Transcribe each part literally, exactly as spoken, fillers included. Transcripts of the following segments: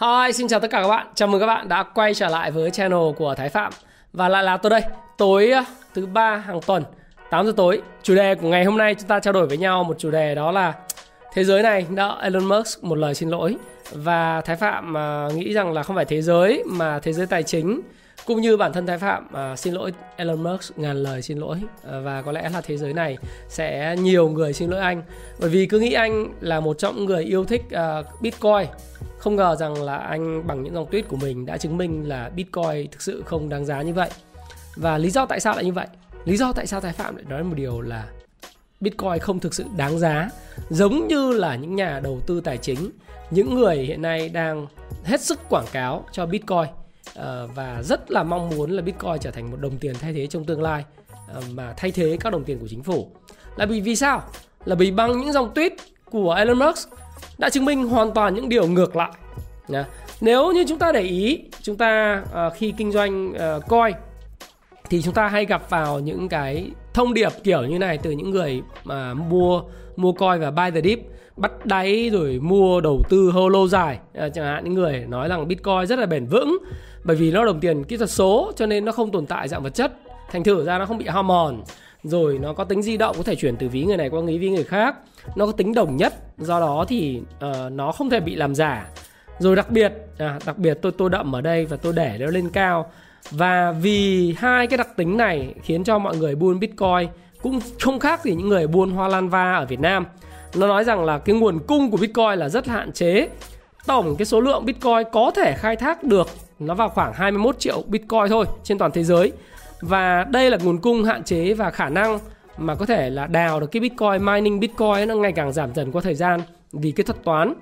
Hi, xin chào tất cả các bạn. Chào mừng các bạn đã quay trở lại với channel của Thái Phạm. Và lại là tôi đây, tối thứ ba hàng tuần, tám giờ tối. Chủ đề của ngày hôm nay chúng ta trao đổi với nhau một chủ đề, đó là thế giới này đã Elon Musk một lời xin lỗi. Và Thái Phạm nghĩ rằng là không phải thế giới mà thế giới tài chính, cũng như bản thân Thái Phạm xin lỗi Elon Musk ngàn lời xin lỗi. Và có lẽ là thế giới này sẽ nhiều người xin lỗi anh, bởi vì cứ nghĩ anh là một trong những người yêu thích Bitcoin. Không ngờ rằng là anh bằng những dòng tweet của mình đã chứng minh là Bitcoin thực sự không đáng giá như vậy. Và lý do tại sao lại như vậy? Lý do tại sao Thái Phạm lại nói một điều là Bitcoin không thực sự đáng giá, giống như là những nhà đầu tư tài chính, những người hiện nay đang hết sức quảng cáo cho Bitcoin và rất là mong muốn là Bitcoin trở thành một đồng tiền thay thế trong tương lai, mà thay thế các đồng tiền của chính phủ. Là vì vì sao? Là vì bằng những dòng tweet của Elon Musk đã chứng minh hoàn toàn những điều ngược lại. Nếu như chúng ta để ý, chúng ta khi kinh doanh coin thì chúng ta hay gặp vào những cái thông điệp kiểu như này từ những người mà mua mua coin và buy the dip, bắt đáy rồi mua đầu tư hô lâu dài. Chẳng hạn những người nói rằng Bitcoin rất là bền vững bởi vì nó đồng tiền kỹ thuật số, cho nên nó không tồn tại dạng vật chất, thành thử ra nó không bị hao mòn, rồi nó có tính di động, có thể chuyển từ ví người này qua ví người khác, nó có tính đồng nhất, do đó thì uh, nó không thể bị làm giả. Rồi đặc biệt à, đặc biệt tôi tô đậm ở đây và tôi để nó lên cao. Và vì hai cái đặc tính này khiến cho mọi người buôn Bitcoin cũng không khác gì những người buôn hoa lan va ở Việt Nam. Nó nói rằng là cái nguồn cung của Bitcoin là rất hạn chế, tổng cái số lượng Bitcoin có thể khai thác được nó vào khoảng hai mươi mốt triệu Bitcoin thôi trên toàn thế giới. Và đây là nguồn cung hạn chế, và khả năng mà có thể là đào được cái Bitcoin, mining Bitcoin nó ngày càng giảm dần qua thời gian vì cái thuật toán.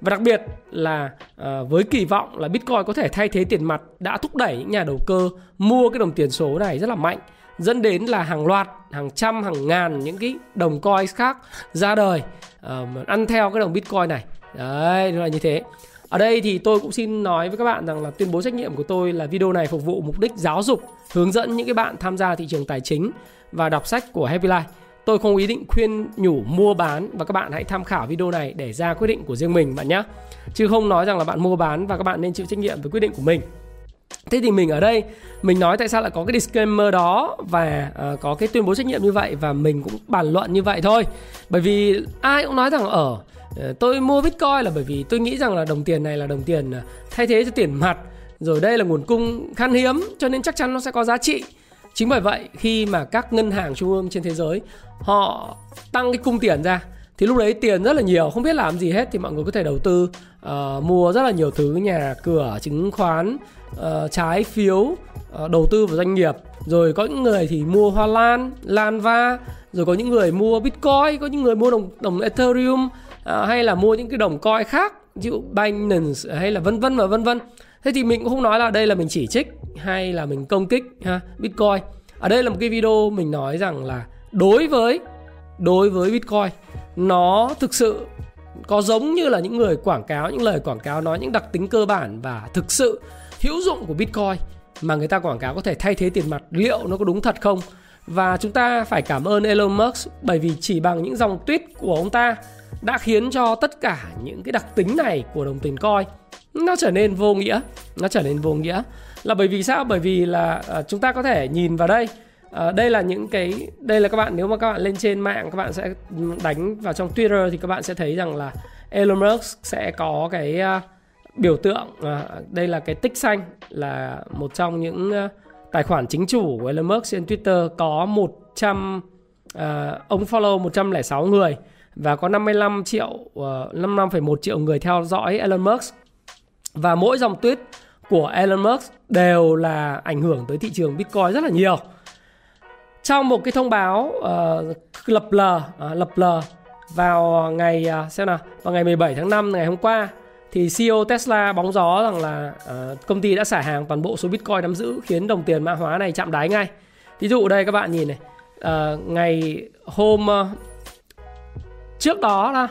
Và đặc biệt là à, với kỳ vọng là Bitcoin có thể thay thế tiền mặt đã thúc đẩy những nhà đầu cơ mua cái đồng tiền số này rất là mạnh, dẫn đến là hàng loạt, hàng trăm, hàng ngàn những cái đồng coin khác ra đời à, ăn theo cái đồng Bitcoin này. Đấy, nó là như thế. Ở đây thì tôi cũng xin nói với các bạn rằng là tuyên bố trách nhiệm của tôi là video này phục vụ mục đích giáo dục, hướng dẫn những cái bạn tham gia thị trường tài chính và đọc sách của Happy Life. Tôi không ý định khuyên nhủ mua bán, và các bạn hãy tham khảo video này để ra quyết định của riêng mình bạn nhé. Chứ không nói rằng là bạn mua bán và các bạn nên chịu trách nhiệm với quyết định của mình. Thế thì mình ở đây, mình nói tại sao lại có cái disclaimer đó và uh, có cái tuyên bố trách nhiệm như vậy, và mình cũng bàn luận như vậy thôi. Bởi vì ai cũng nói rằng ở uh, tôi mua Bitcoin là bởi vì tôi nghĩ rằng là đồng tiền này là đồng tiền thay thế cho tiền mặt, rồi đây là nguồn cung khan hiếm, cho nên chắc chắn nó sẽ có giá trị. Chính bởi vậy khi mà các ngân hàng trung ương trên thế giới họ tăng cái cung tiền ra, thì lúc đấy tiền rất là nhiều, không biết làm gì hết, thì mọi người có thể đầu tư uh, mua rất là nhiều thứ, nhà cửa, chứng khoán, uh, trái phiếu, uh, đầu tư vào doanh nghiệp. Rồi có những người thì mua hoa lan, lan va, rồi có những người mua Bitcoin, có những người mua đồng, đồng Ethereum, uh, hay là mua những cái đồng coin khác, ví dụ Binance hay là vân vân và vân vân. Thế thì mình cũng không nói là đây là mình chỉ trích hay là mình công kích ha, Bitcoin. Ở đây là một cái video mình nói rằng là đối với đối với Bitcoin, nó thực sự có giống như là những người quảng cáo, những lời quảng cáo nói những đặc tính cơ bản và thực sự hữu dụng của Bitcoin mà người ta quảng cáo có thể thay thế tiền mặt, liệu nó có đúng thật không? Và chúng ta phải cảm ơn Elon Musk, bởi vì chỉ bằng những dòng tweet của ông ta đã khiến cho tất cả những cái đặc tính này của đồng tiền coin nó trở nên vô nghĩa. Nó trở nên vô nghĩa là bởi vì sao? Bởi vì là chúng ta có thể nhìn vào đây. À, đây là những cái, đây là các bạn, nếu mà các bạn lên trên mạng, các bạn sẽ đánh vào trong Twitter thì các bạn sẽ thấy rằng là Elon Musk sẽ có cái uh, biểu tượng, uh, đây là cái tích xanh, là một trong những uh, tài khoản chính chủ của Elon Musk trên Twitter, có một trăm uh, ông follow một trăm lẻ sáu người và có năm mươi lăm triệu uh, năm mươi lăm phẩy một triệu người theo dõi Elon Musk. Và mỗi dòng tweet của Elon Musk đều là ảnh hưởng tới thị trường Bitcoin rất là nhiều. Trong một cái thông báo uh, lập lờ uh, lập lờ vào ngày uh, xem nào, vào ngày mười bảy tháng năm ngày hôm qua, Thì xê i ô Tesla bóng gió rằng là uh, công ty đã xả hàng toàn bộ số Bitcoin nắm giữ, khiến đồng tiền mã hóa này chạm đáy ngay. Ví dụ đây các bạn nhìn này, uh, ngày hôm uh, trước đó là,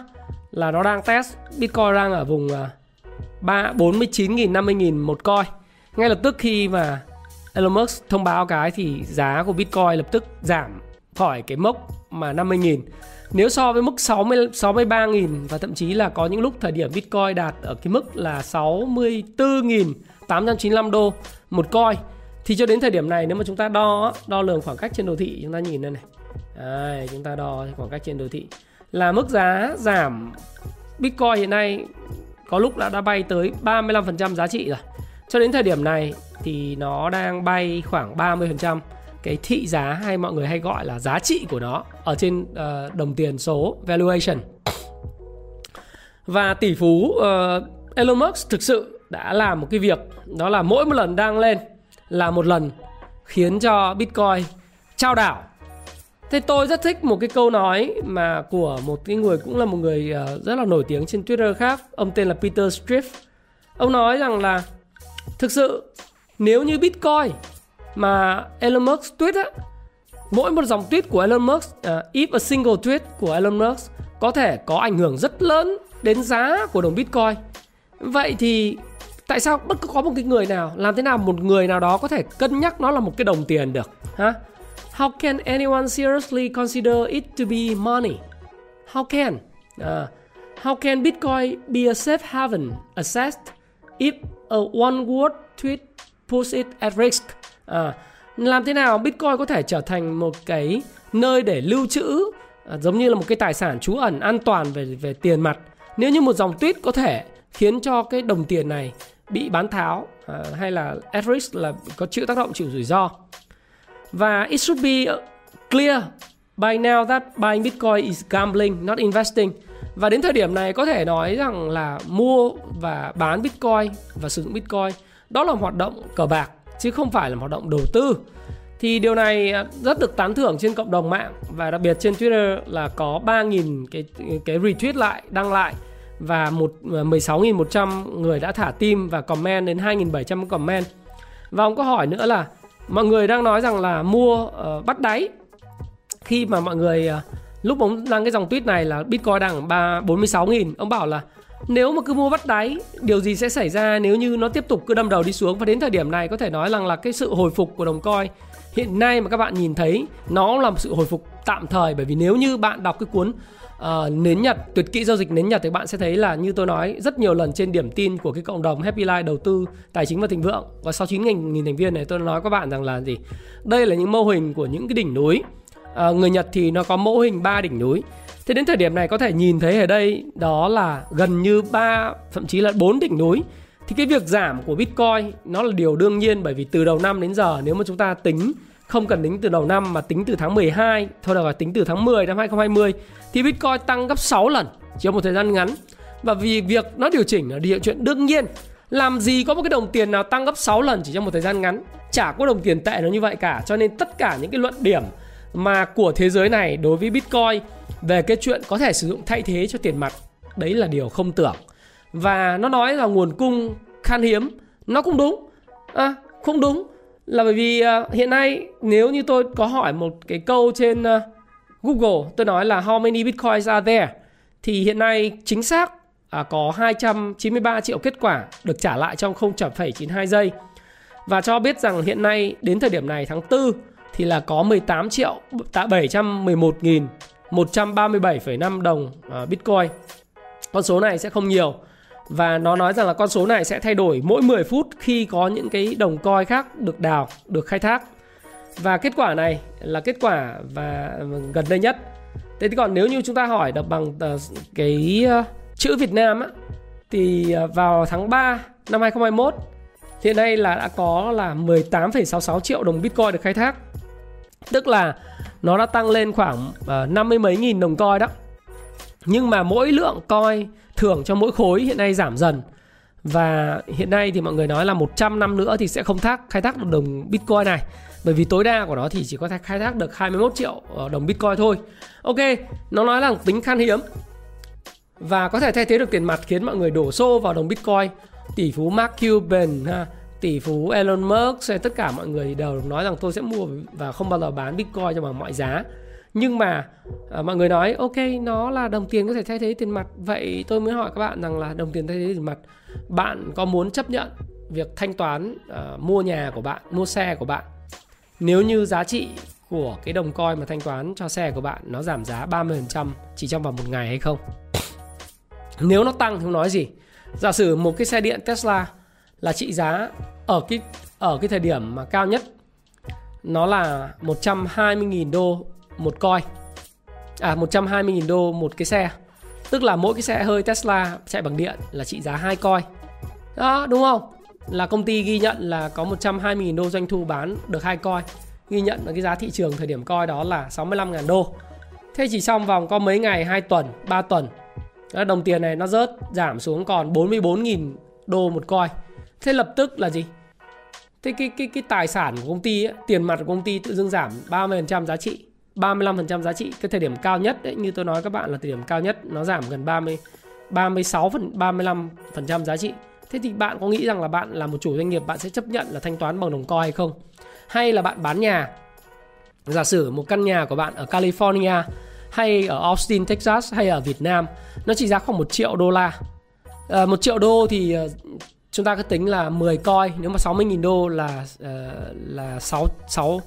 là nó đang test Bitcoin đang ở vùng bốn mươi chín nghìn, năm mươi nghìn một coin. Ngay lập tức khi mà Elon Musk thông báo cái thì giá của Bitcoin lập tức giảm khỏi cái mốc mà năm mươi nghìn. Nếu so với mức sáu mươi ba nghìn và thậm chí là có những lúc thời điểm Bitcoin đạt ở cái mức là sáu mươi tư nghìn tám trăm chín mươi lăm đô một coin, thì cho đến thời điểm này nếu mà chúng ta đo đo lường khoảng cách trên đồ thị, chúng ta nhìn đây này. Đấy, chúng ta đo khoảng cách trên đồ thị là mức giá giảm Bitcoin hiện nay có lúc đã đã bay tới ba mươi lăm phần trăm giá trị rồi. Cho đến thời điểm này thì nó đang bay khoảng ba mươi phần trăm cái thị giá, hay mọi người hay gọi là giá trị của nó ở trên uh, đồng tiền số, valuation. Và tỷ phú uh, Elon Musk thực sự đã làm một cái việc, đó là mỗi một lần đang lên là một lần khiến cho Bitcoin trao đảo. Thế tôi rất thích một cái câu nói mà của một cái người cũng là một người uh, rất là nổi tiếng trên Twitter khác, ông tên là Peter Schiff. Ông nói rằng là thực sự nếu như Bitcoin mà Elon Musk tweet á, mỗi một dòng tweet của Elon Musk, uh, if a single tweet của Elon Musk có thể có ảnh hưởng rất lớn đến giá của đồng Bitcoin. Vậy thì tại sao bất cứ có một cái người nào, làm thế nào một người nào đó có thể cân nhắc nó là một cái đồng tiền được hả? How can anyone seriously consider it to be money? How can? Uh, how can Bitcoin be a safe haven asset if a one word tweet puts it at risk? À, làm thế nào Bitcoin có thể trở thành một cái nơi để lưu trữ, à, giống như là một cái tài sản trú ẩn an toàn về, về tiền mặt, nếu như một dòng tweet có thể khiến cho cái đồng tiền này bị bán tháo, à, hay là at risk, là có chịu tác động, chịu rủi ro. Và it should be clear by now that buying Bitcoin is gambling, not investing. Và đến thời điểm này có thể nói rằng là mua và bán Bitcoin và sử dụng Bitcoin, đó là hoạt động cờ bạc chứ không phải là hoạt động đầu tư. Thì điều này rất được tán thưởng trên cộng đồng mạng, và đặc biệt trên Twitter là có ba nghìn cái, cái retweet lại, đăng lại, và một, mười sáu nghìn một trăm người đã thả tim và comment đến hai nghìn bảy trăm comment. Và ông có hỏi nữa là mọi người đang nói rằng là mua uh, bắt đáy, khi mà mọi người uh, lúc ông đăng cái dòng tweet này là Bitcoin đang bốn mươi sáu nghìn. Ông bảo là nếu mà cứ mua bắt đáy, điều gì sẽ xảy ra nếu như nó tiếp tục cứ đâm đầu đi xuống? Và đến thời điểm này có thể nói rằng là cái sự hồi phục của đồng coin hiện nay mà các bạn nhìn thấy, nó là một sự hồi phục tạm thời. Bởi vì nếu như bạn đọc cái cuốn uh, Nến Nhật, tuyệt kỹ giao dịch Nến Nhật, thì bạn sẽ thấy là như tôi nói rất nhiều lần trên điểm tin của cái cộng đồng Happy Life đầu tư tài chính và thịnh vượng có sáu mươi chín nghìn thành viên này, tôi nói các bạn rằng là gì, đây là những mô hình của những cái đỉnh núi. À, người Nhật thì nó có mẫu hình ba đỉnh núi. Thế đến thời điểm này có thể nhìn thấy ở đây, đó là gần như ba, thậm chí là bốn đỉnh núi. Thì cái việc giảm của Bitcoin nó là điều đương nhiên, bởi vì từ đầu năm đến giờ, nếu mà chúng ta tính, không cần tính từ đầu năm mà tính từ tháng mười hai, thôi là tính từ tháng mười năm hai không hai không, thì Bitcoin tăng gấp sáu lần chỉ trong một thời gian ngắn. Và vì việc nó điều chỉnh là điều chuyện đương nhiên. Làm gì có một cái đồng tiền nào tăng gấp sáu lần chỉ trong một thời gian ngắn, chả có đồng tiền tệ nó như vậy cả. Cho nên tất cả những cái luận điểm mà của thế giới này đối với Bitcoin về cái chuyện có thể sử dụng thay thế cho tiền mặt, đấy là điều không tưởng. Và nó nói là nguồn cung khan hiếm, nó cũng đúng. À, không đúng, là bởi vì uh, hiện nay nếu như tôi có hỏi một cái câu trên uh, Google, tôi nói là how many Bitcoins are there, thì hiện nay chính xác uh, có hai trăm chín mươi ba triệu kết quả được trả lại trong không phẩy chín hai giây. Và cho biết rằng hiện nay đến thời điểm này tháng tư thì là có mười tám triệu bảy trăm mười một nghìn một trăm ba mươi bảy phẩy năm đồng Bitcoin. Con số này sẽ không nhiều. Và nó nói rằng là con số này sẽ thay đổi mỗi mười phút khi có những cái đồng coin khác được đào, được khai thác. Và kết quả này là kết quả và gần đây nhất. Thế thì còn nếu như chúng ta hỏi được bằng cái chữ Việt Nam á, thì vào tháng ba năm hai không hai mốt, hiện nay là đã có là mười tám phẩy sáu sáu triệu đồng Bitcoin được khai thác. Tức là nó đã tăng lên khoảng năm mươi mấy nghìn đồng coin đó. Nhưng mà mỗi lượng coin thưởng cho mỗi khối hiện nay giảm dần. Và hiện nay thì mọi người nói là một trăm năm nữa thì sẽ không thác, khai thác được đồng Bitcoin này. Bởi vì tối đa của nó thì chỉ có thể khai thác được hai mươi mốt triệu đồng Bitcoin thôi. Ok, nó nói là tính khan hiếm. và có thể thay thế được tiền mặt, khiến mọi người đổ xô vào đồng Bitcoin. Tỷ phú Mark Cuban, ha, tỷ phú Elon Musk, tất cả mọi người đều nói rằng tôi sẽ mua và không bao giờ bán Bitcoin cho bằng mọi giá. Nhưng mà à, mọi người nói ok, nó là đồng tiền có thể thay thế tiền mặt. Vậy tôi mới hỏi các bạn rằng là đồng tiền thay thế tiền mặt, bạn có muốn chấp nhận việc thanh toán à, mua nhà của bạn, mua xe của bạn, nếu như giá trị của cái đồng coin mà thanh toán cho xe của bạn nó giảm giá ba mươi phần trăm chỉ trong vòng một ngày hay không? Nếu nó tăng thì không nói gì. Giả sử một cái xe điện Tesla là trị giá ở cái, ở cái thời điểm mà cao nhất nó là một trăm hai mươi nghìn đô một coin, à một trăm hai mươi nghìn đô một cái xe, tức là mỗi cái xe hơi Tesla chạy bằng điện là trị giá hai coin đó, đúng không? Là công ty ghi nhận là có một trăm hai mươi nghìn đô doanh thu, bán được hai coin, ghi nhận là cái giá thị trường thời điểm coin đó là sáu mươi lăm nghìn đô. Thế chỉ trong vòng có mấy ngày, hai tuần, ba tuần, đồng tiền này nó rớt giảm xuống còn bốn mươi bốn nghìn đô một coin. Thế lập tức là gì? Thế cái, cái, cái tài sản của công ty ấy, tiền mặt của công ty tự dưng giảm ba mươi phần trăm giá trị, ba mươi lăm phần trăm giá trị. Cái thời điểm cao nhất ấy, như tôi nói các bạn là thời điểm cao nhất, nó giảm gần ba mươi, ba mươi sáu, ba mươi lăm phần trăm giá trị. Thế thì bạn có nghĩ rằng là bạn là một chủ doanh nghiệp, bạn sẽ chấp nhận là thanh toán bằng đồng coin hay không? Hay là bạn bán nhà, giả sử một căn nhà của bạn ở California hay ở Austin, Texas hay ở Việt Nam, nó chỉ giá khoảng một triệu đô la. à, một triệu đô thì chúng ta cứ tính là mười coin, nếu mà sáu mươi nghìn đô là là sáu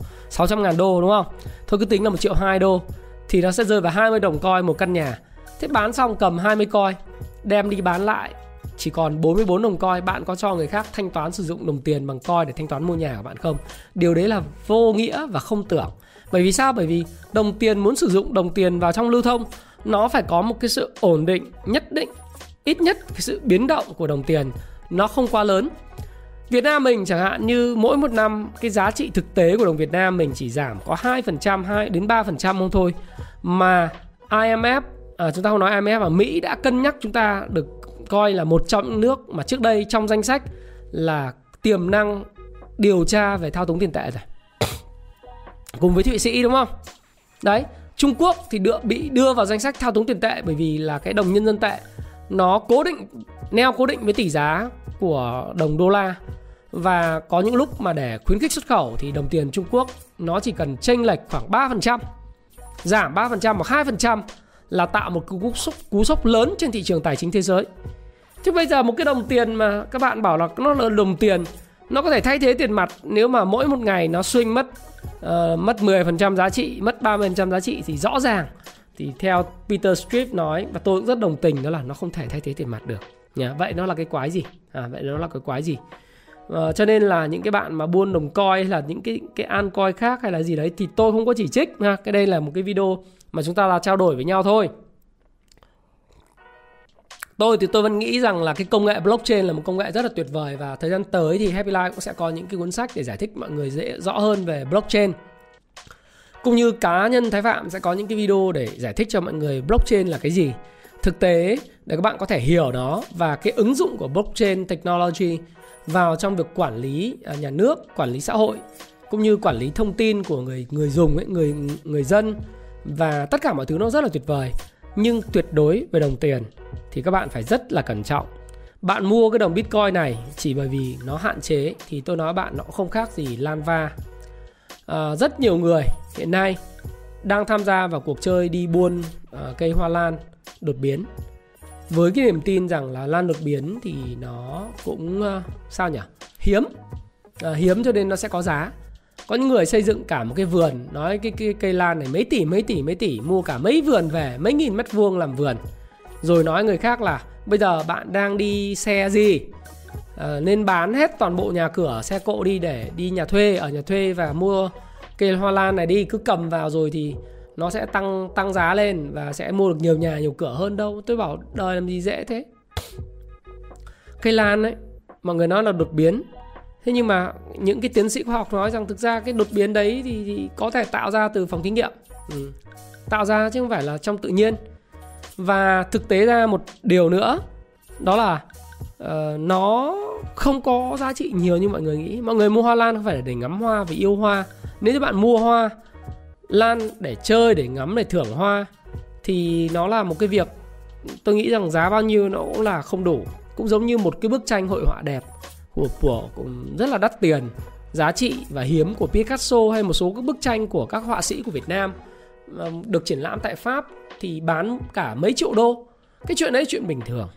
trăm nghìn đô, đúng không? Thôi cứ tính là một triệu hai đô thì nó sẽ rơi vào hai mươi đồng coin một căn nhà. Thế bán xong cầm hai mươi coin đem đi bán lại chỉ còn bốn mươi bốn đồng coin, bạn có cho người khác thanh toán sử dụng đồng tiền bằng coin để thanh toán mua nhà của bạn không? Điều đấy là vô nghĩa và không tưởng. Bởi vì sao? Bởi vì đồng tiền, muốn sử dụng đồng tiền vào trong lưu thông, nó phải có một cái sự ổn định nhất định, ít nhất cái sự biến động của đồng tiền nó không quá lớn. Việt Nam mình chẳng hạn, như mỗi một năm cái giá trị thực tế của đồng Việt Nam mình chỉ giảm có hai phần trăm, hai đến ba phần trăm không thôi, mà i em ép, à, chúng ta không nói i em ép, mà Mỹ đã cân nhắc chúng ta được coi là một trong những nước mà trước đây trong danh sách là tiềm năng điều tra về thao túng tiền tệ rồi, cùng với Thụy Sĩ, đúng không? Đấy, Trung Quốc thì được bị đưa vào danh sách thao túng tiền tệ bởi vì là cái đồng nhân dân tệ nó cố định, neo cố định với tỷ giá của đồng đô la, và có những lúc mà để khuyến khích xuất khẩu thì đồng tiền Trung Quốc nó chỉ cần chênh lệch khoảng ba phần trăm, giảm ba phần trăm hoặc hai phần trăm là tạo một cú sốc, cú sốc lớn trên thị trường tài chính thế giới. Chứ bây giờ một cái đồng tiền mà các bạn bảo là nó là đồng tiền, nó có thể thay thế tiền mặt, nếu mà mỗi một ngày nó swing mất uh, mất mười phần trăm giá trị, mất ba mươi phần trăm giá trị thì rõ ràng, thì theo Peter Schiff nói, và tôi cũng rất đồng tình, đó là nó không thể thay thế tiền mặt được. Nhá, vậy nó là cái quái gì? À, vậy nó là cái quái gì? Uh, cho nên là những cái bạn mà buôn đồng coin hay là những cái, cái altcoin khác hay là gì đấy thì tôi không có chỉ trích ha. Cái đây là một cái video mà chúng ta là trao đổi với nhau thôi. Tôi thì tôi vẫn nghĩ rằng là cái công nghệ blockchain là một công nghệ rất là tuyệt vời, và thời gian tới thì Happy Life cũng sẽ có những cái cuốn sách để giải thích mọi người dễ rõ hơn về blockchain. Cũng như cá nhân Thái Phạm sẽ có những cái video để giải thích cho mọi người blockchain là cái gì thực tế, để các bạn có thể hiểu nó, và cái ứng dụng của blockchain technology vào trong việc quản lý nhà nước, quản lý xã hội, cũng như quản lý thông tin của người người dùng ấy, người người dân, và tất cả mọi thứ nó rất là tuyệt vời. Nhưng tuyệt đối về đồng tiền thì các bạn phải rất là cẩn trọng. Bạn mua cái đồng Bitcoin này chỉ bởi vì nó hạn chế thì tôi nói bạn, nó không khác gì lan va. À, rất nhiều người hiện nay đang tham gia vào cuộc chơi đi buôn à, cây hoa lan đột biến, với cái niềm tin rằng là lan đột biến thì nó cũng à, sao nhỉ? Hiếm, à, hiếm cho nên nó sẽ có giá. Có những người xây dựng cả một cái vườn, nói cái, cái cây lan này mấy tỷ, mấy tỷ, mấy tỷ, mua cả mấy vườn về, mấy nghìn mét vuông làm vườn, rồi nói người khác là bây giờ bạn đang đi xe gì, à, nên bán hết toàn bộ nhà cửa, xe cộ đi để đi nhà thuê, ở nhà thuê và mua cây hoa lan này đi, cứ cầm vào rồi thì nó sẽ tăng tăng giá lên và sẽ mua được nhiều nhà, nhiều cửa hơn đâu. Tôi bảo đời làm gì dễ thế. Cây lan ấy, mọi người nói là đột biến. Thế nhưng mà những cái tiến sĩ khoa học nói rằng thực ra cái đột biến đấy thì, thì có thể tạo ra từ phòng thí nghiệm, ừ. tạo ra chứ không phải là trong tự nhiên. Và thực tế ra một điều nữa, đó là uh, nó không có giá trị nhiều như mọi người nghĩ. Mọi người mua hoa lan không phải để ngắm hoa, vì yêu hoa. Nếu như bạn mua hoa lan để chơi, để ngắm, để thưởng hoa thì nó là một cái việc tôi nghĩ rằng giá bao nhiêu nó cũng là không đủ. Cũng giống như một cái bức tranh hội họa đẹp của, của cũng rất là đắt tiền, giá trị và hiếm của Picasso, hay một số các bức tranh của các họa sĩ của Việt Nam được triển lãm tại Pháp thì bán cả mấy triệu đô. Cái chuyện đấy chuyện bình thường.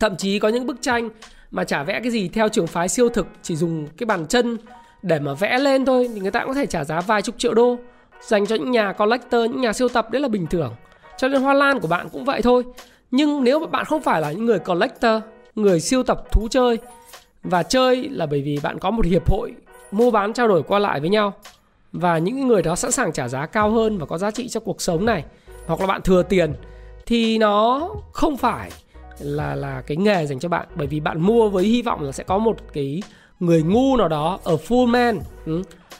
Thậm chí có những bức tranh mà chả vẽ cái gì theo trường phái siêu thực, chỉ dùng cái bàn chân để mà vẽ lên thôi, thì người ta cũng có thể trả giá vài chục triệu đô. Dành cho những nhà collector, những nhà siêu tập, đấy là bình thường. Cho nên hoa lan của bạn cũng vậy thôi. Nhưng nếu mà bạn không phải là những người collector, người siêu tập thú chơi, và chơi là bởi vì bạn có một hiệp hội mua bán trao đổi qua lại với nhau, và những người đó sẵn sàng trả giá cao hơn và có giá trị cho cuộc sống này, hoặc là bạn thừa tiền, thì nó không phải là, là cái nghề dành cho bạn. Bởi vì bạn mua với hy vọng là sẽ có một cái người ngu nào đó ở full man,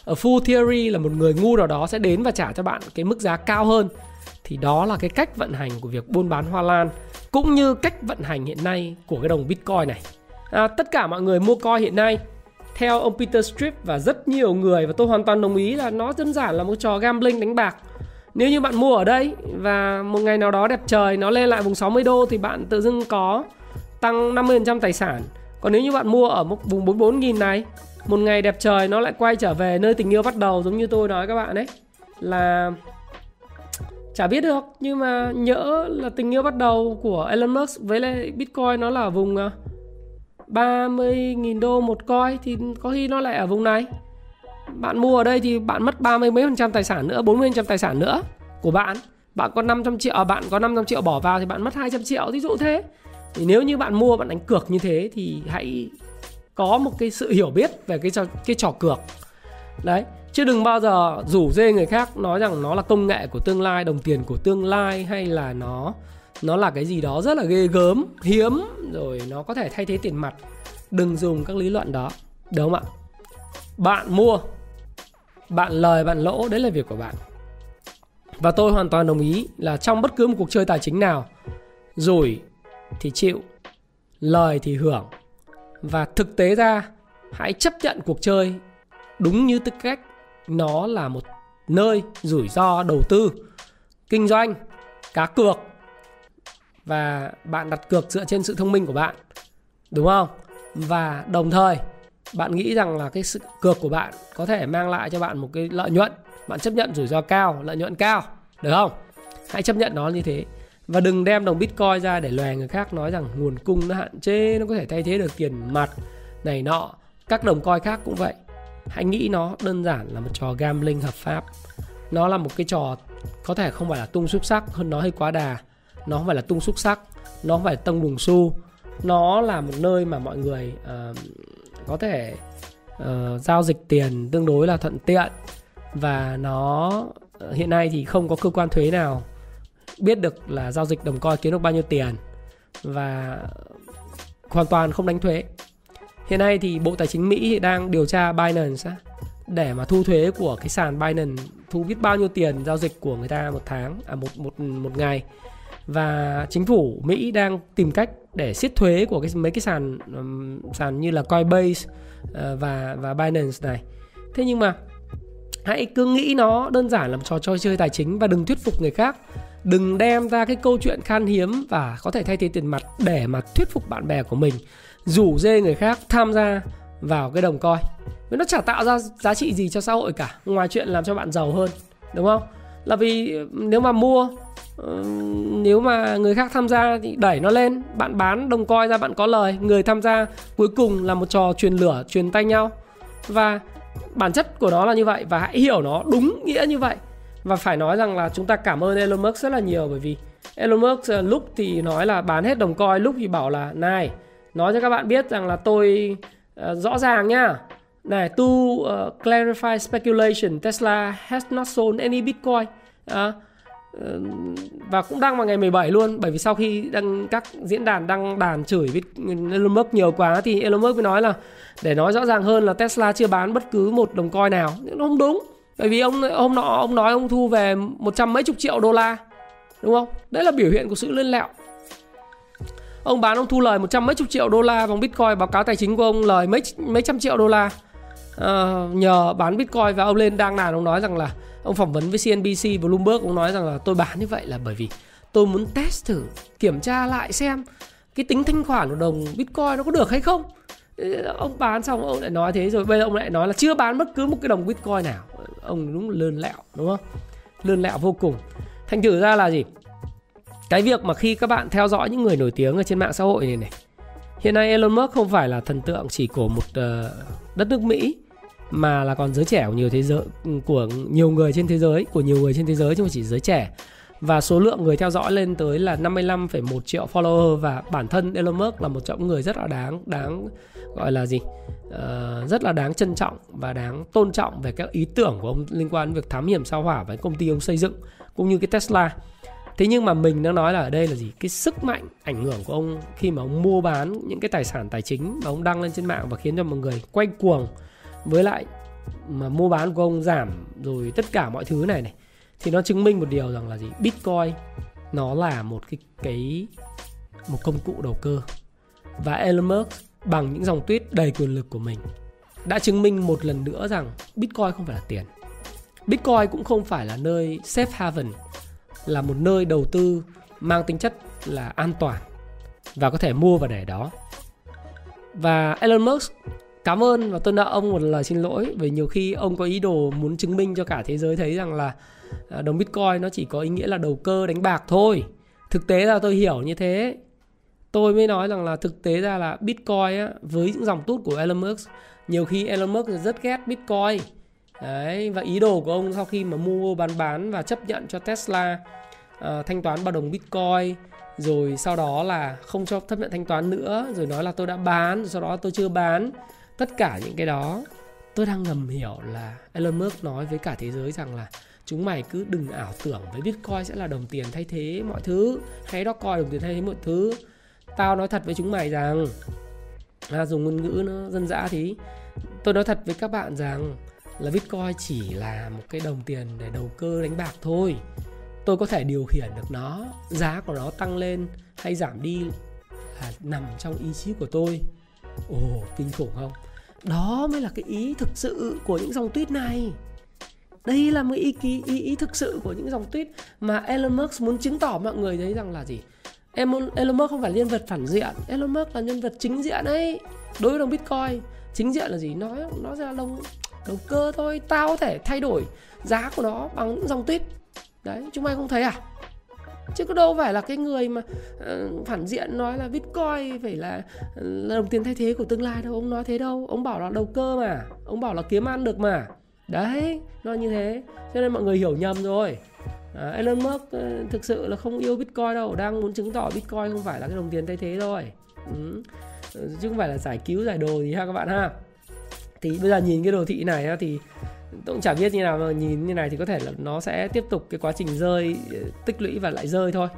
ở full theory, là một người ngu nào đó sẽ đến và trả cho bạn cái mức giá cao hơn. Thì đó là cái cách vận hành của việc buôn bán hoa lan, cũng như cách vận hành hiện nay của cái đồng Bitcoin này. À, tất cả mọi người mua coin hiện nay, theo ông Peter Schiff và rất nhiều người, và tôi hoàn toàn đồng ý là nó đơn giản là một trò gambling, đánh bạc. Nếu như bạn mua ở đây và một ngày nào đó đẹp trời nó lên lại vùng sáu mươi đô thì bạn tự dưng có tăng năm mươi phần trăm tài sản. Còn nếu như bạn mua ở một vùng bốn mươi bốn nghìn này, một ngày đẹp trời nó lại quay trở về nơi tình yêu bắt đầu, giống như tôi nói các bạn ấy, là chả biết được. Nhưng mà nhỡ là tình yêu bắt đầu của Elon Musk với lại Bitcoin nó là ở vùng ba mươi nghìn đô một coin, thì có khi nó lại ở vùng này. Bạn mua ở đây thì bạn mất ba mươi mấy phần trăm tài sản nữa, bốn mươi phần trăm tài sản nữa của bạn. Bạn có năm trăm triệu, à, bạn có năm trăm triệu bỏ vào thì bạn mất hai trăm triệu, ví dụ thế. Thì nếu như bạn mua, bạn đánh cược như thế thì hãy có một cái sự hiểu biết về cái trò, cái trò cược đấy. Chứ đừng bao giờ rủ dê người khác nói rằng nó là công nghệ của tương lai, đồng tiền của tương lai, hay là nó nó là cái gì đó rất là ghê gớm, hiếm, rồi nó có thể thay thế tiền mặt. Đừng dùng các lý luận đó, đúng không ạ? Bạn mua, bạn lời, bạn lỗ, đấy là việc của bạn. Và tôi hoàn toàn đồng ý là trong bất cứ một cuộc chơi tài chính nào, rủi thì chịu, lời thì hưởng. Và thực tế ra, hãy chấp nhận cuộc chơi đúng như tư cách nó là một nơi rủi ro đầu tư, kinh doanh, cá cược. Và bạn đặt cược dựa trên sự thông minh của bạn, đúng không? Và đồng thời bạn nghĩ rằng là cái sự cược của bạn có thể mang lại cho bạn một cái lợi nhuận. Bạn chấp nhận rủi ro cao, lợi nhuận cao, được không? Hãy chấp nhận nó như thế. Và đừng đem đồng Bitcoin ra để lòe người khác, nói rằng nguồn cung nó hạn chế, nó có thể thay thế được tiền mặt này nọ. Các đồng coin khác cũng vậy. Hãy nghĩ nó đơn giản là một trò gambling hợp pháp. Nó là một cái trò có thể không phải là tung xúc xắc, hơn nó hơi quá đà. Nó không phải là tung xúc xắc, nó không phải là tông đồng xu. Nó là một nơi mà mọi người uh, có thể uh, giao dịch tiền tương đối là thuận tiện. Và nó hiện nay thì không có cơ quan thuế nào biết được là giao dịch đồng coin kiếm được bao nhiêu tiền, và hoàn toàn không đánh thuế. Hiện nay thì Bộ Tài chính Mỹ đang điều tra Binance để mà thu thuế của cái sàn Binance, thu biết bao nhiêu tiền giao dịch của người ta một tháng, à một, một, một ngày. Và chính phủ Mỹ đang tìm cách để siết thuế của cái, mấy cái sàn sàn như là Coinbase và, và Binance này. Thế nhưng mà hãy cứ nghĩ nó đơn giản là một trò trò chơi tài chính, và đừng thuyết phục người khác. Đừng đem ra cái câu chuyện khan hiếm và có thể thay thế tiền mặt để mà thuyết phục bạn bè của mình, rủ dê người khác tham gia vào cái đồng coin. Nó chả tạo ra giá trị gì cho xã hội cả, ngoài chuyện làm cho bạn giàu hơn, đúng không? Là vì nếu mà mua, nếu mà người khác tham gia thì đẩy nó lên, bạn bán đồng coin ra bạn có lời, người tham gia cuối cùng là một trò truyền lửa, truyền tay nhau. Và bản chất của nó là như vậy, và hãy hiểu nó đúng nghĩa như vậy. Và phải nói rằng là chúng ta cảm ơn Elon Musk rất là nhiều, bởi vì Elon Musk lúc thì nói là bán hết đồng coin, lúc thì bảo là này, nói cho các bạn biết rằng là tôi uh, rõ ràng nhá. Này, to uh, clarify speculation, Tesla has not sold any Bitcoin. Uh, uh, và cũng đăng vào ngày mười bảy luôn, bởi vì sau khi đăng, các diễn đàn đăng đàn chửi Elon Musk nhiều quá thì Elon Musk mới nói là để nói rõ ràng hơn là Tesla chưa bán bất cứ một đồng coin nào. Nhưng nó không đúng. Bởi vì ông hôm nọ ông nói ông thu về một trăm mấy chục triệu đô la, đúng không? Đấy là biểu hiện của sự lươn lẹo. Ông bán ông thu lời một trăm mấy chục triệu đô la bằng Bitcoin, báo cáo tài chính của ông lời mấy mấy trăm triệu đô la à, nhờ bán Bitcoin. Và ông lên đăng đàn, ông nói rằng là, ông phỏng vấn với xê en bê xê và Bloomberg, ông nói rằng là tôi bán như vậy là bởi vì tôi muốn test thử, kiểm tra lại xem cái tính thanh khoản của đồng Bitcoin nó có được hay không. Ông bán xong ông lại nói thế, rồi bây giờ ông lại nói là chưa bán bất cứ một cái đồng Bitcoin nào. Ông đúng lơn lẹo, đúng không? Lơn lẹo vô cùng. Thành thử ra là gì? Cái việc mà khi các bạn theo dõi những người nổi tiếng ở trên mạng xã hội này này, hiện nay Elon Musk không phải là thần tượng chỉ của một đất nước Mỹ, mà là còn giới trẻ của nhiều thế giới, của nhiều người trên thế giới, của nhiều người trên thế giới chứ không chỉ giới trẻ. Và số lượng người theo dõi lên tới là năm mươi lăm phẩy một triệu follower. Và bản thân Elon Musk là một trong những người rất là đáng đáng gọi là gì ờ, rất là đáng trân trọng và đáng tôn trọng về các ý tưởng của ông liên quan đến việc thám hiểm sao hỏa và công ty ông xây dựng cũng như cái Tesla. Thế nhưng mà mình đang nói là ở đây là gì? Cái sức mạnh ảnh hưởng của ông khi mà ông mua bán những cái tài sản tài chính mà ông đăng lên trên mạng và khiến cho mọi người quay cuồng với lại mà mua bán của ông giảm rồi tất cả mọi thứ này này, thì nó chứng minh một điều rằng là gì? Bitcoin nó là một cái, cái một công cụ đầu cơ. Và Elon Musk bằng những dòng tweet đầy quyền lực của mình đã chứng minh một lần nữa rằng Bitcoin không phải là tiền. Bitcoin cũng không phải là nơi safe haven, là một nơi đầu tư mang tính chất là an toàn và có thể mua và để đó. Và Elon Musk, cảm ơn và tôi nợ ông một lời xin lỗi, vì nhiều khi ông có ý đồ muốn chứng minh cho cả thế giới thấy rằng là đồng Bitcoin nó chỉ có ý nghĩa là đầu cơ đánh bạc thôi. Thực tế ra tôi hiểu như thế, tôi mới nói rằng là thực tế ra là Bitcoin á, với những dòng tút của Elon Musk, nhiều khi Elon Musk rất ghét Bitcoin. Đấy, và ý đồ của ông sau khi mà mua bán bán và chấp nhận cho Tesla uh, thanh toán bằng đồng Bitcoin, rồi sau đó là không cho chấp nhận thanh toán nữa, rồi nói là tôi đã bán, rồi sau đó tôi chưa bán. Tất cả những cái đó tôi đang ngầm hiểu là Elon Musk nói với cả thế giới rằng là chúng mày cứ đừng ảo tưởng với Bitcoin sẽ là đồng tiền thay thế mọi thứ, hay đó coi đồng tiền thay thế mọi thứ. Tao nói thật với chúng mày rằng, à, dùng ngôn ngữ nó dân dã thì tôi nói thật với các bạn rằng là Bitcoin chỉ là một cái đồng tiền để đầu cơ đánh bạc thôi. Tôi có thể điều khiển được nó, giá của nó tăng lên hay giảm đi là nằm trong ý chí của tôi. Ồ, kinh khủng không? Đó mới là cái ý thực sự của những dòng tweet này. Đây là một ý, ý, ý thực sự của những dòng tweet mà Elon Musk muốn chứng tỏ mọi người thấy rằng là gì? Elon Musk không phải nhân vật phản diện, Elon Musk là nhân vật chính diện ấy. Đối với đồng Bitcoin, chính diện là gì? Nói nó ra đồng đầu cơ thôi. Tao có thể thay đổi giá của nó bằng những dòng tweet. Đấy, chúng mày không thấy à? Chứ có đâu phải là cái người mà uh, phản diện nói là Bitcoin phải là, là đồng tiền thay thế của tương lai đâu. Ông nói thế đâu, ông bảo là đầu cơ mà, ông bảo là kiếm ăn được mà. Đấy, nó như thế. Cho nên mọi người hiểu nhầm rồi. à, Elon Musk uh, thực sự là không yêu Bitcoin đâu, đang muốn chứng tỏ Bitcoin không phải là cái đồng tiền thay thế thôi. ừ. Chứ không phải là giải cứu giải đồ gì ha các bạn ha. Thì bây giờ nhìn cái đồ thị này thì tôi cũng chả biết như nào, mà nhìn như này thì có thể là nó sẽ tiếp tục cái quá trình rơi, tích lũy và lại rơi thôi.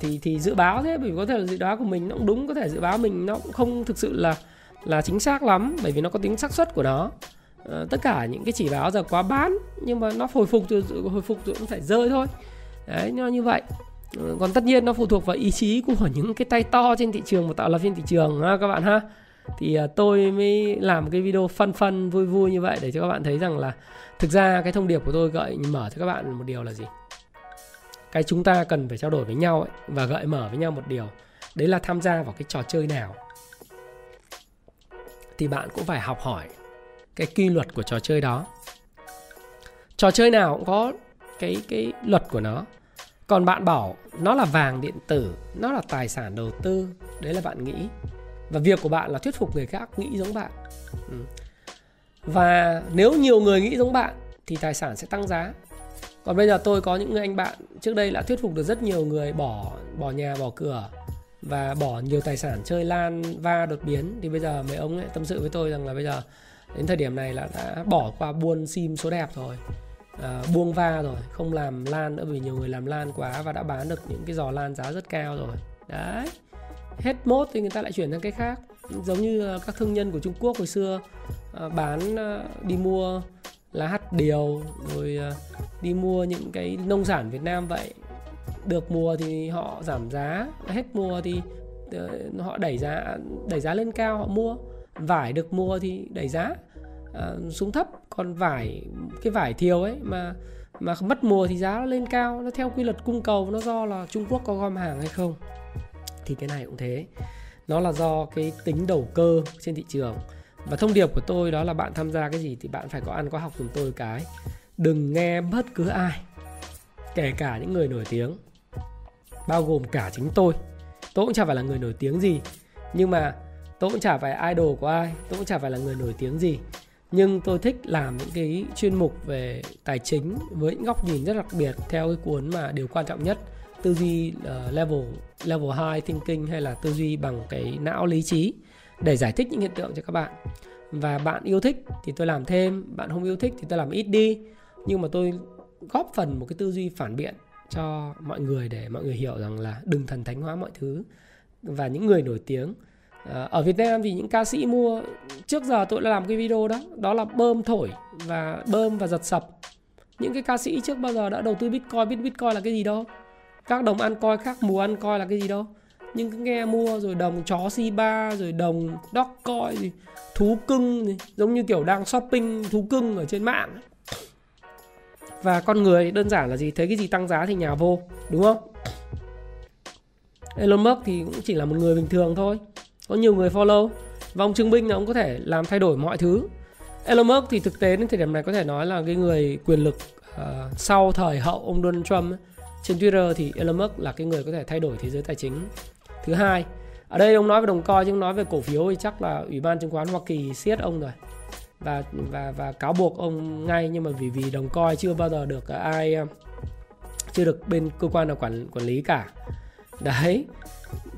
Thì thì dự báo thế, bởi vì có thể là dự đoán của mình nó cũng đúng, có thể dự báo mình nó cũng không thực sự là là chính xác lắm, bởi vì nó có tính xác suất của nó. À, tất cả những cái chỉ báo giờ quá bán, nhưng mà nó hồi phục rồi, hồi phục rồi cũng phải rơi thôi. Đấy, nó như vậy. Còn tất nhiên nó phụ thuộc vào ý chí của những cái tay to trên thị trường và tạo lập trên thị trường ha các bạn ha. Thì tôi mới làm cái video fun fun vui vui như vậy để cho các bạn thấy rằng là thực ra cái thông điệp của tôi gợi mở cho các bạn một điều là gì? Cái chúng ta cần phải trao đổi với nhau ấy, và gợi mở với nhau một điều, đấy là tham gia vào cái trò chơi nào thì bạn cũng phải học hỏi cái quy luật của trò chơi đó. Trò chơi nào cũng có cái, cái luật của nó. Còn bạn bảo nó là vàng điện tử, nó là tài sản đầu tư, đấy là bạn nghĩ. Và việc của bạn là thuyết phục người khác nghĩ giống bạn. ừ. Và nếu nhiều người nghĩ giống bạn thì tài sản sẽ tăng giá. Còn bây giờ tôi có những người anh bạn trước đây đã thuyết phục được rất nhiều người bỏ bỏ nhà, bỏ cửa và bỏ nhiều tài sản chơi lan va đột biến. Thì bây giờ mấy ông ấy tâm sự với tôi rằng là bây giờ đến thời điểm này là đã bỏ qua buôn sim số đẹp rồi, à, buông va rồi, không làm lan nữa, vì nhiều người làm lan quá và đã bán được những cái giò lan giá rất cao rồi. Đấy, hết mốt thì người ta lại chuyển sang cái khác. Giống như các thương nhân của Trung Quốc hồi xưa bán đi mua lá hạt điều, rồi đi mua những cái nông sản Việt Nam vậy. Được mùa thì họ giảm giá, hết mùa thì họ đẩy giá, đẩy giá lên cao họ mua. Vải được mùa thì đẩy giá à, xuống thấp. Còn vải, cái vải thiều ấy mà mà mất mùa thì giá nó lên cao, nó theo quy luật cung cầu, nó do là Trung Quốc có gom hàng hay không. Thì cái này cũng thế, nó là do cái tính đầu cơ trên thị trường. Và thông điệp của tôi đó là bạn tham gia cái gì thì bạn phải có ăn có học cùng tôi cái. Đừng nghe bất cứ ai, kể cả những người nổi tiếng, bao gồm cả chính tôi. Tôi cũng chả phải là người nổi tiếng gì, nhưng mà tôi cũng chả phải idol của ai, tôi cũng chả phải là người nổi tiếng gì. Nhưng tôi thích làm những cái chuyên mục về tài chính với những góc nhìn rất đặc biệt theo cái cuốn mà điều quan trọng nhất, tư duy uh, level, level high thinking, hay là tư duy bằng cái não lý trí, để giải thích những hiện tượng cho các bạn. Và bạn yêu thích thì tôi làm thêm, bạn không yêu thích thì tôi làm ít đi. Nhưng mà tôi góp phần một cái tư duy phản biện cho mọi người, để mọi người hiểu rằng là đừng thần thánh hóa mọi thứ. Và những người nổi tiếng ở Việt Nam thì những ca sĩ mua, trước giờ tôi đã làm cái video đó, đó là bơm thổi và bơm và giật sập. Những cái ca sĩ trước bao giờ đã đầu tư Bitcoin, biết Bitcoin là cái gì đâu, các đồng ăn coi, các mùa ăn coi là cái gì đâu, nhưng cứ nghe mua rồi đồng chó Shiba, rồi đồng Dogecoin gì, thú cưng gì, giống như kiểu đang shopping thú cưng ở trên mạng ấy. Và con người đơn giản là gì, thấy cái gì tăng giá thì nhào vô, đúng không? Elon Musk thì cũng chỉ là một người bình thường thôi, có nhiều người follow, và ông chứng minh là ông có thể làm thay đổi mọi thứ. Elon Musk thì thực tế đến thời điểm này có thể nói là cái người quyền lực uh, sau thời hậu ông Donald Trump ấy. Trên Twitter thì Elon Musk là cái người có thể thay đổi thế giới tài chính thứ hai. Ở đây ông nói về đồng coin, chứ ông nói về cổ phiếu thì chắc là Ủy ban Chứng khoán Hoa Kỳ siết ông rồi, và và và cáo buộc ông ngay. Nhưng mà vì vì đồng coin chưa bao giờ được ai, chưa được bên cơ quan nào quản quản lý cả. Đấy,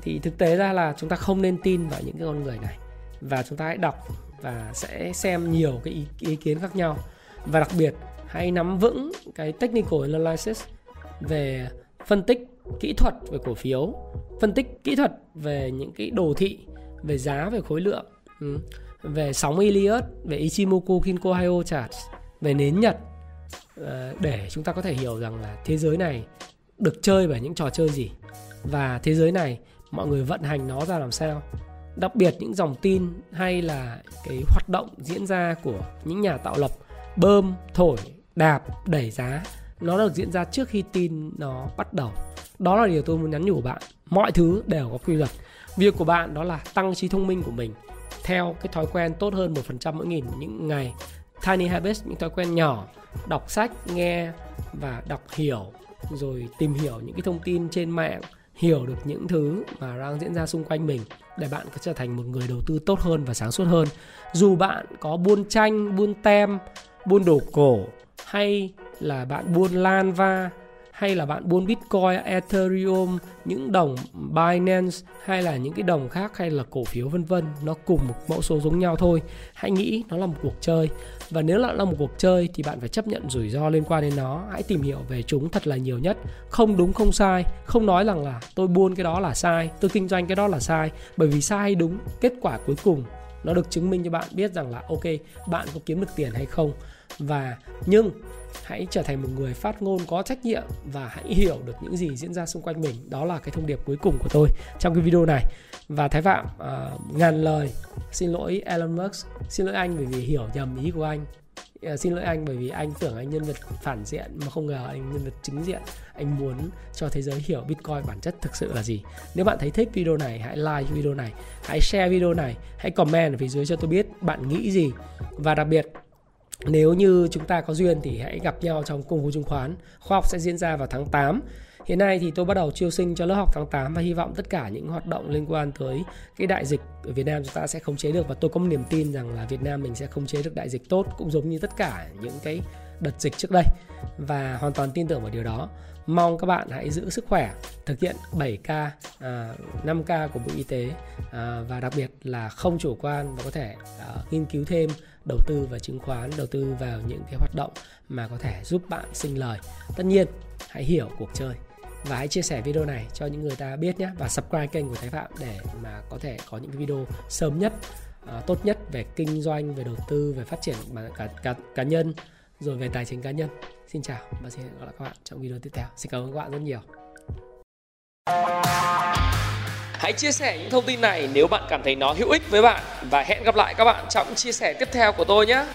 thì thực tế ra là chúng ta không nên tin vào những cái con người này, và chúng ta hãy đọc và sẽ xem nhiều cái ý, ý kiến khác nhau. Và đặc biệt hãy nắm vững cái technical analysis về phân tích kỹ thuật về cổ phiếu, phân tích kỹ thuật về những cái đồ thị, về giá, về khối lượng, ừ. về sóng Elliott, về Ichimoku Kinko Hayo Chart, về nến Nhật, để chúng ta có thể hiểu rằng là thế giới này được chơi bởi những trò chơi gì, và thế giới này mọi người vận hành nó ra làm sao. Đặc biệt những dòng tin hay là cái hoạt động diễn ra của những nhà tạo lập bơm, thổi, đạp, đẩy giá, nó được diễn ra trước khi tin nó bắt đầu. Đó là điều tôi muốn nhắn nhủ bạn. Mọi thứ đều có quy luật. Việc của bạn đó là tăng trí thông minh của mình theo cái thói quen tốt hơn một phần trăm mỗi nghìn những ngày. Tiny Habits, những thói quen nhỏ, đọc sách, nghe và đọc hiểu, rồi tìm hiểu những cái thông tin trên mạng, hiểu được những thứ mà đang diễn ra xung quanh mình, để bạn có trở thành một người đầu tư tốt hơn và sáng suốt hơn. Dù bạn có buôn tranh, buôn tem, buôn đồ cổ, hay là bạn buôn lan va, hay là bạn buôn Bitcoin, Ethereum, những đồng Binance, hay là những cái đồng khác, hay là cổ phiếu vân vân, nó cùng một mẫu số giống nhau thôi. Hãy nghĩ nó là một cuộc chơi, và nếu là một cuộc chơi thì bạn phải chấp nhận rủi ro liên quan đến nó. Hãy tìm hiểu về chúng thật là nhiều nhất, không đúng không sai, không nói rằng là tôi buôn cái đó là sai, tôi kinh doanh cái đó là sai, bởi vì sai hay đúng, kết quả cuối cùng nó được chứng minh cho bạn biết rằng là ok, bạn có kiếm được tiền hay không. Và nhưng hãy trở thành một người phát ngôn có trách nhiệm, và hãy hiểu được những gì diễn ra xung quanh mình. Đó là cái thông điệp cuối cùng của tôi trong cái video này. Và Thái Phạm uh, ngàn lời xin lỗi Elon Musk, xin lỗi anh bởi vì hiểu nhầm ý của anh, uh, xin lỗi anh bởi vì anh tưởng anh nhân vật phản diện, mà không ngờ anh nhân vật chính diện. Anh muốn cho thế giới hiểu Bitcoin bản chất thực sự là gì. Nếu bạn thấy thích video này, hãy like video này, hãy share video này, hãy comment ở phía dưới cho tôi biết bạn nghĩ gì. Và đặc biệt, nếu như chúng ta có duyên thì hãy gặp nhau trong Công vụ Chứng khoán. Khóa học sẽ diễn ra vào tháng tám. Hiện nay thì tôi bắt đầu chiêu sinh cho lớp học tháng tám, và hy vọng tất cả những hoạt động liên quan tới cái đại dịch ở Việt Nam chúng ta sẽ khống chế được. Và tôi có một niềm tin rằng là Việt Nam mình sẽ khống chế được đại dịch tốt, cũng giống như tất cả những cái đợt dịch trước đây, và hoàn toàn tin tưởng vào điều đó. Mong các bạn hãy giữ sức khỏe, thực hiện bảy K, à, năm K của Bộ Y tế, à, và đặc biệt là không chủ quan, và có thể à, nghiên cứu thêm đầu tư vào chứng khoán, đầu tư vào những cái hoạt động mà có thể giúp bạn sinh lời. Tất nhiên, hãy hiểu cuộc chơi, và hãy chia sẻ video này cho những người ta biết nhé, và subscribe kênh của Thái Phạm để mà có thể có những cái video sớm nhất, à, tốt nhất về kinh doanh, về đầu tư, về phát triển cá, cá, cá nhân, rồi về tài chính cá nhân. Xin chào và xin hẹn gặp lại các bạn trong video tiếp theo. Xin cảm ơn các bạn rất nhiều. Hãy chia sẻ những thông tin này nếu bạn cảm thấy nó hữu ích với bạn, và hẹn gặp lại các bạn trong chia sẻ tiếp theo của tôi nhé.